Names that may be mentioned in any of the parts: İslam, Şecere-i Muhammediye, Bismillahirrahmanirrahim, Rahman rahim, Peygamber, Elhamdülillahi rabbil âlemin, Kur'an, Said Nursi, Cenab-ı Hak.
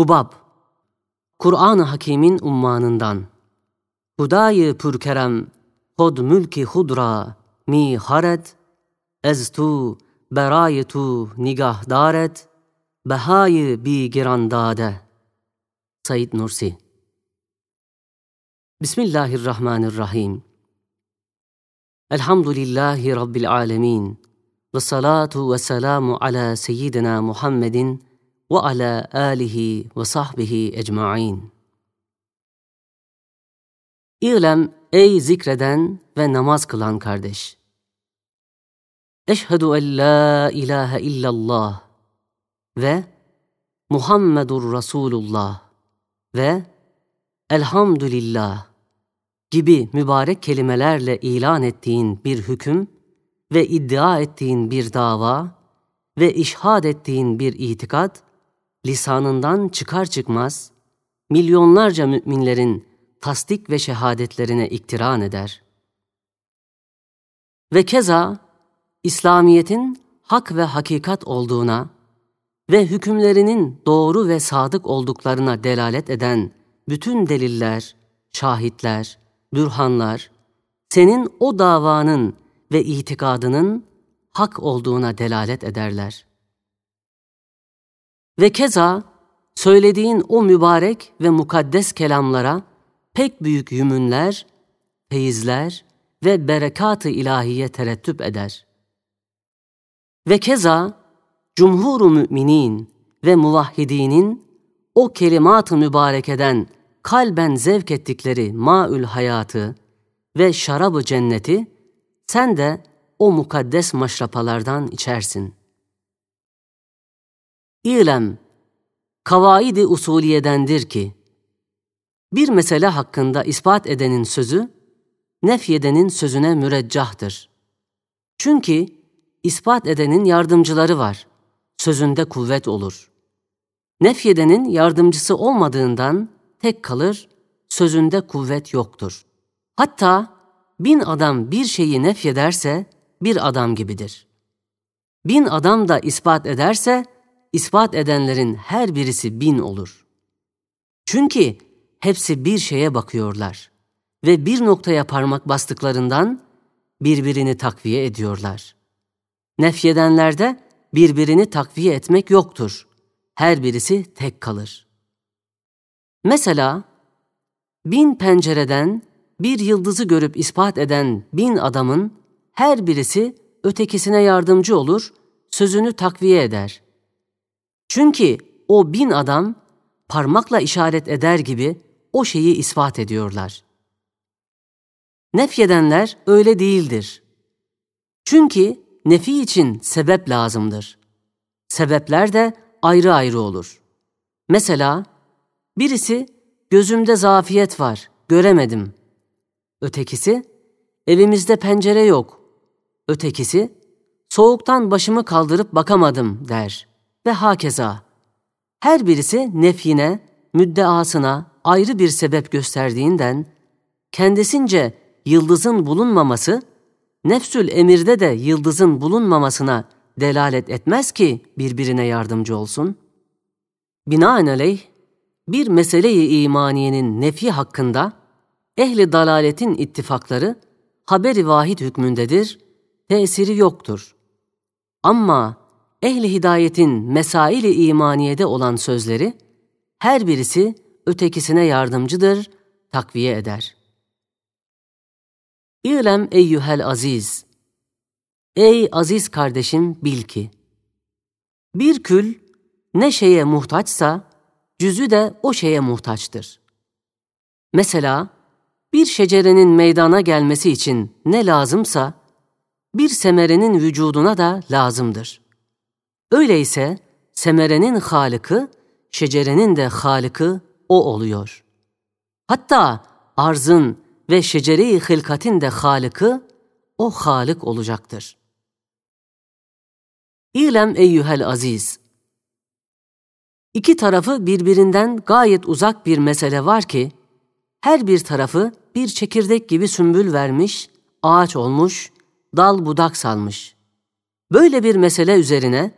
Bu bab, Kur'an-ı Hakîm'in ummanından. Hudâ-yı pürkerem, hod mülki hudra, mi haret, ez tu, berâ-yı tu, nigahdaret, behâ-yı bi girandâde. Said Nursi. Bismillahirrahmanirrahim. Elhamdülillahi rabbil âlemin. Ve salatu ve selamu ala seyyidina Muhammedin ve ala alihi ve sahbihi ecmaîn. İ'lem ey zikreden ve namaz kılan kardeş. Eşhedü en la ilahe illallah ve Muhammedur Resulullah ve Elhamdülillah gibi mübarek kelimelerle ilan ettiğin bir hüküm ve iddia ettiğin bir dava ve işhad ettiğin bir itikat, lisanından çıkar çıkmaz, milyonlarca müminlerin tasdik ve şehadetlerine iktiran eder. Ve keza, İslamiyet'in hak ve hakikat olduğuna ve hükümlerinin doğru ve sadık olduklarına delalet eden bütün deliller, şahitler, bürhanlar, senin o davanın ve itikadının hak olduğuna delalet ederler. Ve keza söylediğin o mübarek ve mukaddes kelamlara pek büyük yümünler, feyizler ve berekat-ı ilahiye terettüp eder. Ve keza cumhur-u müminin ve muvahhidinin o kelimat-ı mübarekeden kalben zevk ettikleri maül hayatı ve şarab-ı cenneti sen de o mukaddes maşrapalardan içersin. İ'lem, kavaid-i usuliyedendir ki, bir mesele hakkında ispat edenin sözü, nefyedenin sözüne müreccahtır. Çünkü ispat edenin yardımcıları var, sözünde kuvvet olur. Nefyedenin yardımcısı olmadığından tek kalır, sözünde kuvvet yoktur. Hatta 1000 adam bir şeyi nefyederse bir adam gibidir. 1000 adam da ispat ederse, ispat edenlerin her birisi 1000 olur. Çünkü hepsi bir şeye bakıyorlar ve bir noktaya parmak bastıklarından birbirini takviye ediyorlar. Nefyedenlerde birbirini takviye etmek yoktur. Her birisi tek kalır. Mesela 1000 pencereden bir yıldızı görüp ispat eden 1000 adamın her birisi ötekisine yardımcı olur, sözünü takviye eder. Çünkü o 1000 adam parmakla işaret eder gibi o şeyi ispat ediyorlar. Nefyedenler öyle değildir. Çünkü nefi için sebep lazımdır. Sebepler de ayrı ayrı olur. Mesela birisi gözümde zafiyet var, göremedim. Ötekisi, evimizde pencere yok. Ötekisi, soğuktan başımı kaldırıp bakamadım der ve hakeza. Her birisi nefyine, müddeasına ayrı bir sebep gösterdiğinden, kendisince yıldızın bulunmaması, nefsül emirde de yıldızın bulunmamasına delalet etmez ki birbirine yardımcı olsun. Binaenaleyh, bir mesele-i imaniyenin nefyi hakkında, ehli dalaletin ittifakları haber-i vahid hükmündedir, tesiri yoktur. Ama ehli hidayetin mesail-i imaniyede olan sözleri her birisi ötekisine yardımcıdır, takviye eder. İ'lem eyyühel aziz. Ey aziz kardeşim bil ki, bir kül ne şeye muhtaçsa cüzü de o şeye muhtaçtır. Mesela bir şecerenin meydana gelmesi için ne lazımsa, bir semerenin vücuduna da lazımdır. Öyleyse semerenin halıkı, şecerenin de halıkı o oluyor. Hatta arzın ve şecere-i hılkatin de halıkı o halık olacaktır. İ'lem eyyühel aziz. İki tarafı birbirinden gayet uzak bir mesele var ki, her bir tarafı bir çekirdek gibi sümbül vermiş, ağaç olmuş, dal budak salmış. Böyle bir mesele üzerine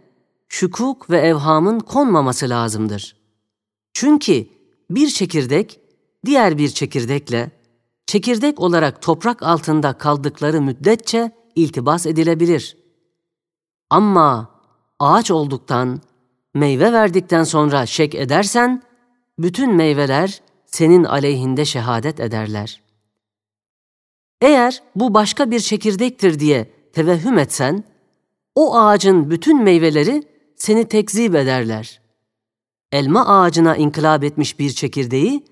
şükûk ve evhamın konmaması lazımdır. Çünkü bir çekirdek diğer bir çekirdekle çekirdek olarak toprak altında kaldıkları müddetçe iltibas edilebilir. Ama ağaç olduktan, meyve verdikten sonra şek edersen, bütün meyveler senin aleyhinde şehadet ederler. Eğer bu başka bir çekirdektir diye tevehhüm etsen, o ağacın bütün meyveleri seni tekzip ederler. Elma ağacına inkılap etmiş bir çekirdeği,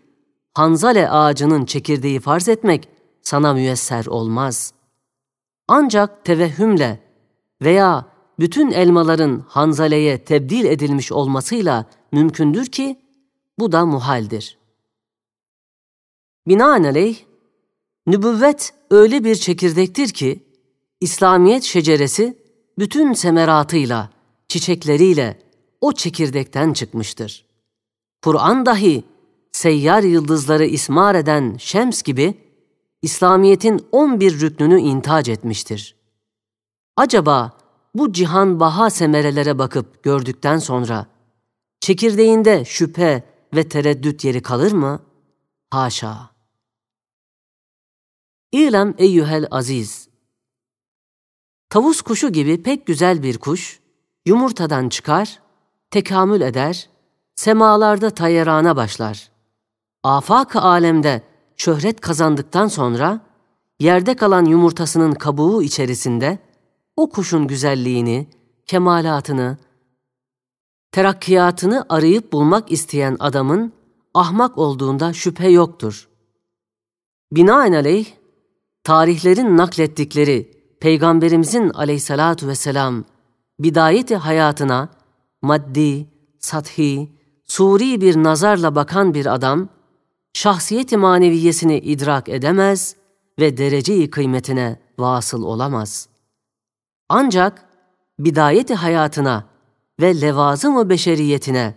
hanzale ağacının çekirdeği farz etmek sana müyesser olmaz. Ancak tevehhümle veya bütün elmaların hanzaleye tebdil edilmiş olmasıyla mümkündür ki, bu da muhaldir. Binaenaleyh, nübüvvet öyle bir çekirdektir ki, İslamiyet şeceresi bütün semeratıyla, çiçekleriyle o çekirdekten çıkmıştır. Kur'an dahi seyyar yıldızları ismar eden şems gibi İslamiyet'in 11 rüknünü intac etmiştir. Acaba bu cihanbaha semerelere bakıp gördükten sonra çekirdeğinde şüphe ve tereddüt yeri kalır mı? Haşa! İlem eyyühel aziz! Tavus kuşu gibi pek güzel bir kuş, yumurtadan çıkar, tekamül eder, semalarda tayyarana başlar. Afak-ı alemde şöhret kazandıktan sonra, yerde kalan yumurtasının kabuğu içerisinde o kuşun güzelliğini, kemalatını, terakkiyatını arayıp bulmak isteyen adamın ahmak olduğunda şüphe yoktur. Binaenaleyh, tarihlerin naklettikleri Peygamberimizin aleyhissalatu vesselam bidayeti hayatına maddi, sathi, suri bir nazarla bakan bir adam, şahsiyet-i maneviyesini idrak edemez ve derece-i kıymetine vasıl olamaz. Ancak bidayeti hayatına ve levazım-ı beşeriyetine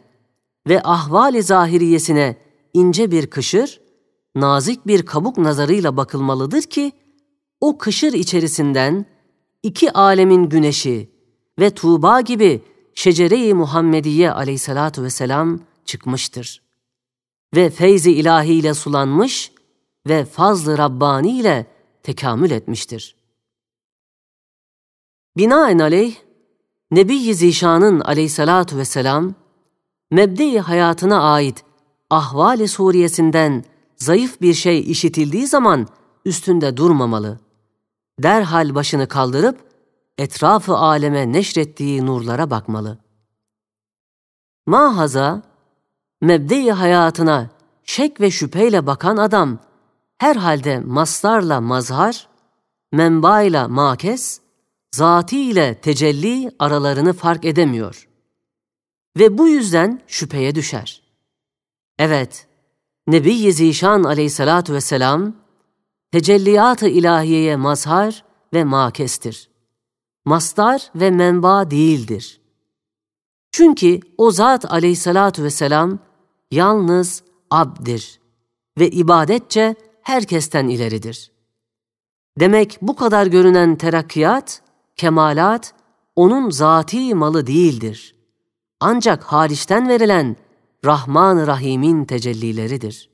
ve ahval-i zahiriyesine ince bir kışır, nazik bir kabuk nazarıyla bakılmalıdır ki, o kışır içerisinden iki âlemin güneşi ve Tuğba gibi Şecere-i Muhammediye aleyhissalatu vesselam çıkmıştır. Ve feyz-i ilahiyle sulanmış ve fazl-ı Rabbani ile tekamül etmiştir. Binaenaleyh, Nebiyy-i Zişan'ın aleyhissalatu vesselam, mebde-i hayatına ait ahval-i suriyesinden zayıf bir şey işitildiği zaman üstünde durmamalı. Derhal başını kaldırıp etrafı aleme neşrettiği nurlara bakmalı. Mahaza, mebde-i hayatına şek ve şüpheyle bakan adam, herhalde maslarla mazhar, menbaıyla makes, zatiyle tecelli aralarını fark edemiyor. Ve bu yüzden şüpheye düşer. Evet, Nebiyy-i Zişan aleyhissalatu vesselam, tecelliyat-ı ilahiyeye mazhar ve makestir. Masdar ve menba değildir. Çünkü o zat aleyhissalatu vesselam yalnız abdir ve ibadetçe herkesten ileridir. Demek bu kadar görünen terakkiyat, kemalat onun zati malı değildir. Ancak hariçten verilen Rahman rahimin tecellileridir.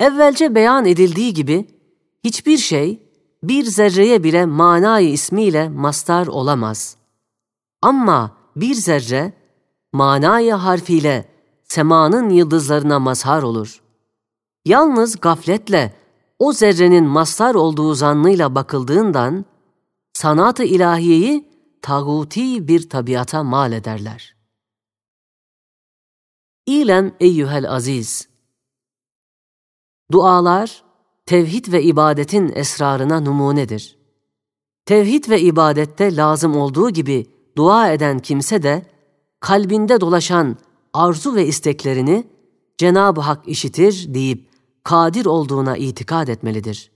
Evvelce beyan edildiği gibi hiçbir şey bir zerreye bile manayı ismiyle mastar olamaz. Ama bir zerre manayı harfiyle semanın yıldızlarına mazhar olur. Yalnız gafletle o zerrenin mastar olduğu zannıyla bakıldığından sanat-ı ilahiyeyi tağuti bir tabiata mal ederler. İlem eyyühel aziz! Dualar, tevhid ve ibadetin esrarına numunedir. Tevhid ve ibadette lazım olduğu gibi dua eden kimse de, kalbinde dolaşan arzu ve isteklerini Cenab-ı Hak işitir deyip kadir olduğuna itikad etmelidir.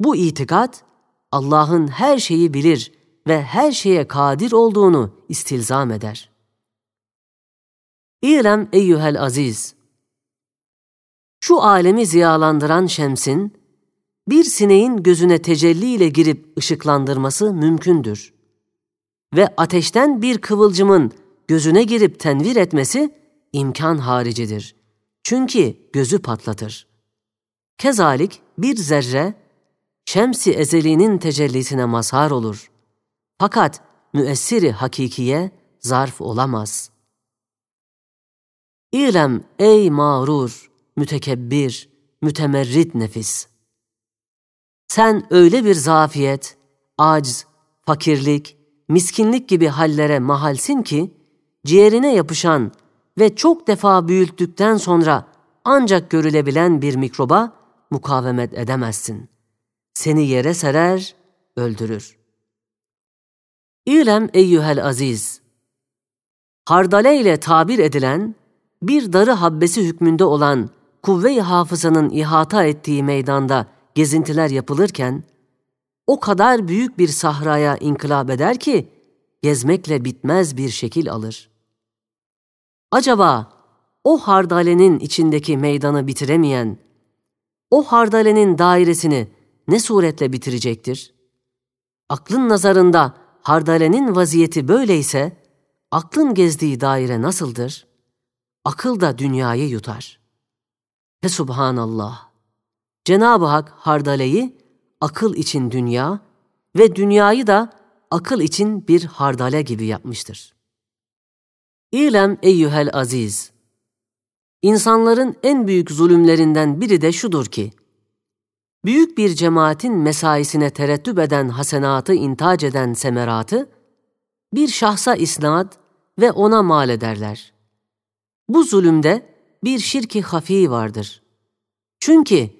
Bu itikad, Allah'ın her şeyi bilir ve her şeye kadir olduğunu istilzam eder. İlem eyyühel aziz! Şu alemi ziyalandıran şemsin, bir sineğin gözüne tecelliyle girip ışıklandırması mümkündür. Ve ateşten bir kıvılcımın gözüne girip tenvir etmesi imkan haricidir. Çünkü gözü patlatır. Kezalik bir zerre şems-i ezeliğinin tecellisine mazhar olur. Fakat müessiri hakikiye zarf olamaz. İlem ey mağrur, mütekebbir, mütemerrid nefis! Sen öyle bir zafiyet, acz, fakirlik, miskinlik gibi hallere mahalsin ki, ciğerine yapışan ve çok defa büyüttükten sonra ancak görülebilen bir mikroba mukavemet edemezsin. Seni yere serer, öldürür. İlem eyyühel aziz! Hardale ile tabir edilen, bir darı habbesi hükmünde olan kuvve-i hafızanın ihata ettiği meydanda gezintiler yapılırken, o kadar büyük bir sahraya inkılap eder ki, gezmekle bitmez bir şekil alır. Acaba o hardalenin içindeki meydanı bitiremeyen, o hardalenin dairesini ne suretle bitirecektir? Aklın nazarında hardalenin vaziyeti böyleyse, aklın gezdiği daire nasıldır? Akıl da dünyayı yutar. Ve subhanallah! Cenab-ı Hak hardaleyi akıl için dünya ve dünyayı da akıl için bir hardale gibi yapmıştır. İlem eyyühel aziz! İnsanların en büyük zulümlerinden biri de şudur ki, büyük bir cemaatin mesaisine terettüp eden hasenatı intac eden semeratı, bir şahsa isnat ve ona mal ederler. Bu zulümde bir şirk-i hafi vardır. Çünkü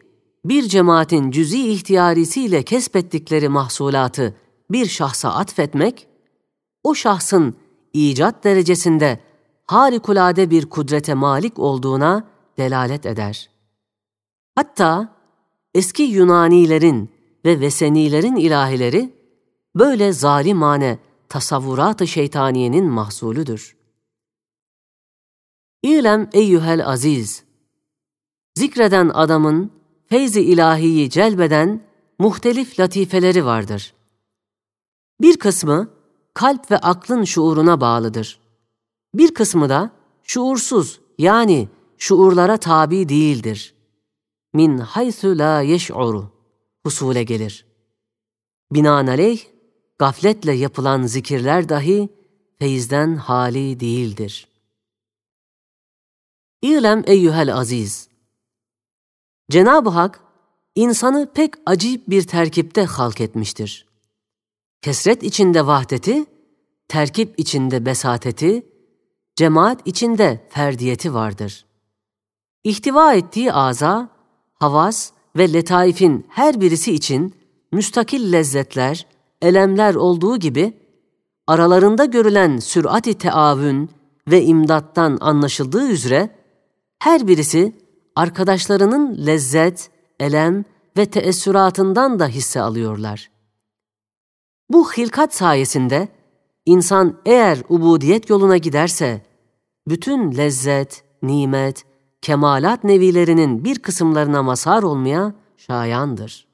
bir cemaatin cüz-i ihtiyarisiyle kesbettikleri mahsulatı bir şahsa atfetmek, o şahsın icat derecesinde harikulade bir kudrete malik olduğuna delalet eder. Hatta eski Yunanilerin ve Vesenilerin ilahileri böyle zalimane tasavvurat-ı şeytaniyenin mahsulüdür. İlem eyyühel aziz! Zikreden adamın feyz-i ilahiyi celbeden muhtelif latifeleri vardır. Bir kısmı kalp ve aklın şuuruna bağlıdır. Bir kısmı da şuursuz, yani şuurlara tabi değildir. Min haythu la yeş'uru husule gelir. Binaenaleyh gafletle yapılan zikirler dahi feyizden hali değildir. İlem eyyühel aziz! Cenab-ı Hak insanı pek acip bir terkipte halk etmiştir. Kesret içinde vahdeti, terkip içinde besateti, cemaat içinde ferdiyeti vardır. İhtiva ettiği aza, havas ve letaifin her birisi için müstakil lezzetler, elemler olduğu gibi, aralarında görülen sürat-i teavün ve imdattan anlaşıldığı üzere, her birisi arkadaşlarının lezzet, elem ve teessüratından da hisse alıyorlar. Bu hilkat sayesinde, İnsan eğer ubudiyet yoluna giderse, bütün lezzet, nimet, kemalat nevilerinin bir kısımlarına mazhar olmaya şayandır.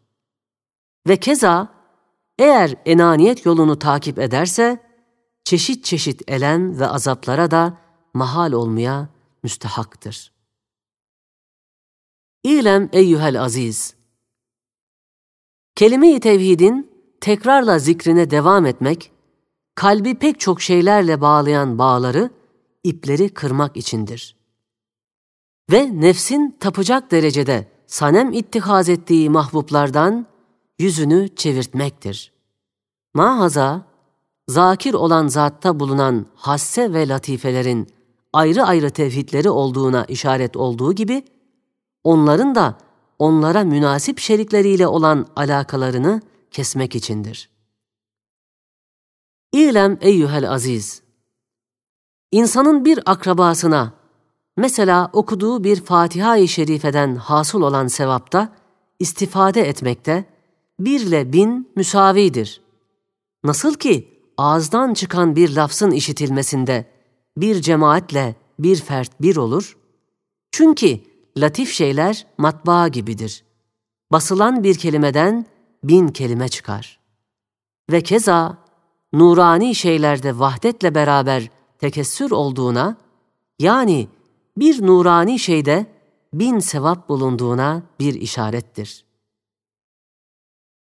Ve keza, eğer enaniyet yolunu takip ederse, çeşit çeşit elem ve azaplara da mahal olmaya müstehaktır. İlem eyyühel aziz! Kelime-i tevhidin tekrarla zikrine devam etmek, kalbi pek çok şeylerle bağlayan bağları, ipleri kırmak içindir. Ve nefsin tapacak derecede sanem ittihaz ettiği mahbublardan yüzünü çevirtmektir. Mahaza, zakir olan zatta bulunan hasse ve latifelerin ayrı ayrı tevhidleri olduğuna işaret olduğu gibi, onların da onlara münasip şerikleriyle olan alakalarını kesmek içindir. İlem eyyühel aziz! İnsanın bir akrabasına, mesela okuduğu bir Fatiha-i Şerife'den hasıl olan sevapta, istifade etmekte, 1 ile 1000 müsavidir. Nasıl ki ağızdan çıkan bir lafzın işitilmesinde, bir cemaatle bir fert bir olur, çünkü latif şeyler matbaa gibidir. Basılan bir kelimeden 1000 kelime çıkar. Ve keza, nurani şeylerde vahdetle beraber tekessür olduğuna, yani bir nurani şeyde bin sevap bulunduğuna bir işarettir.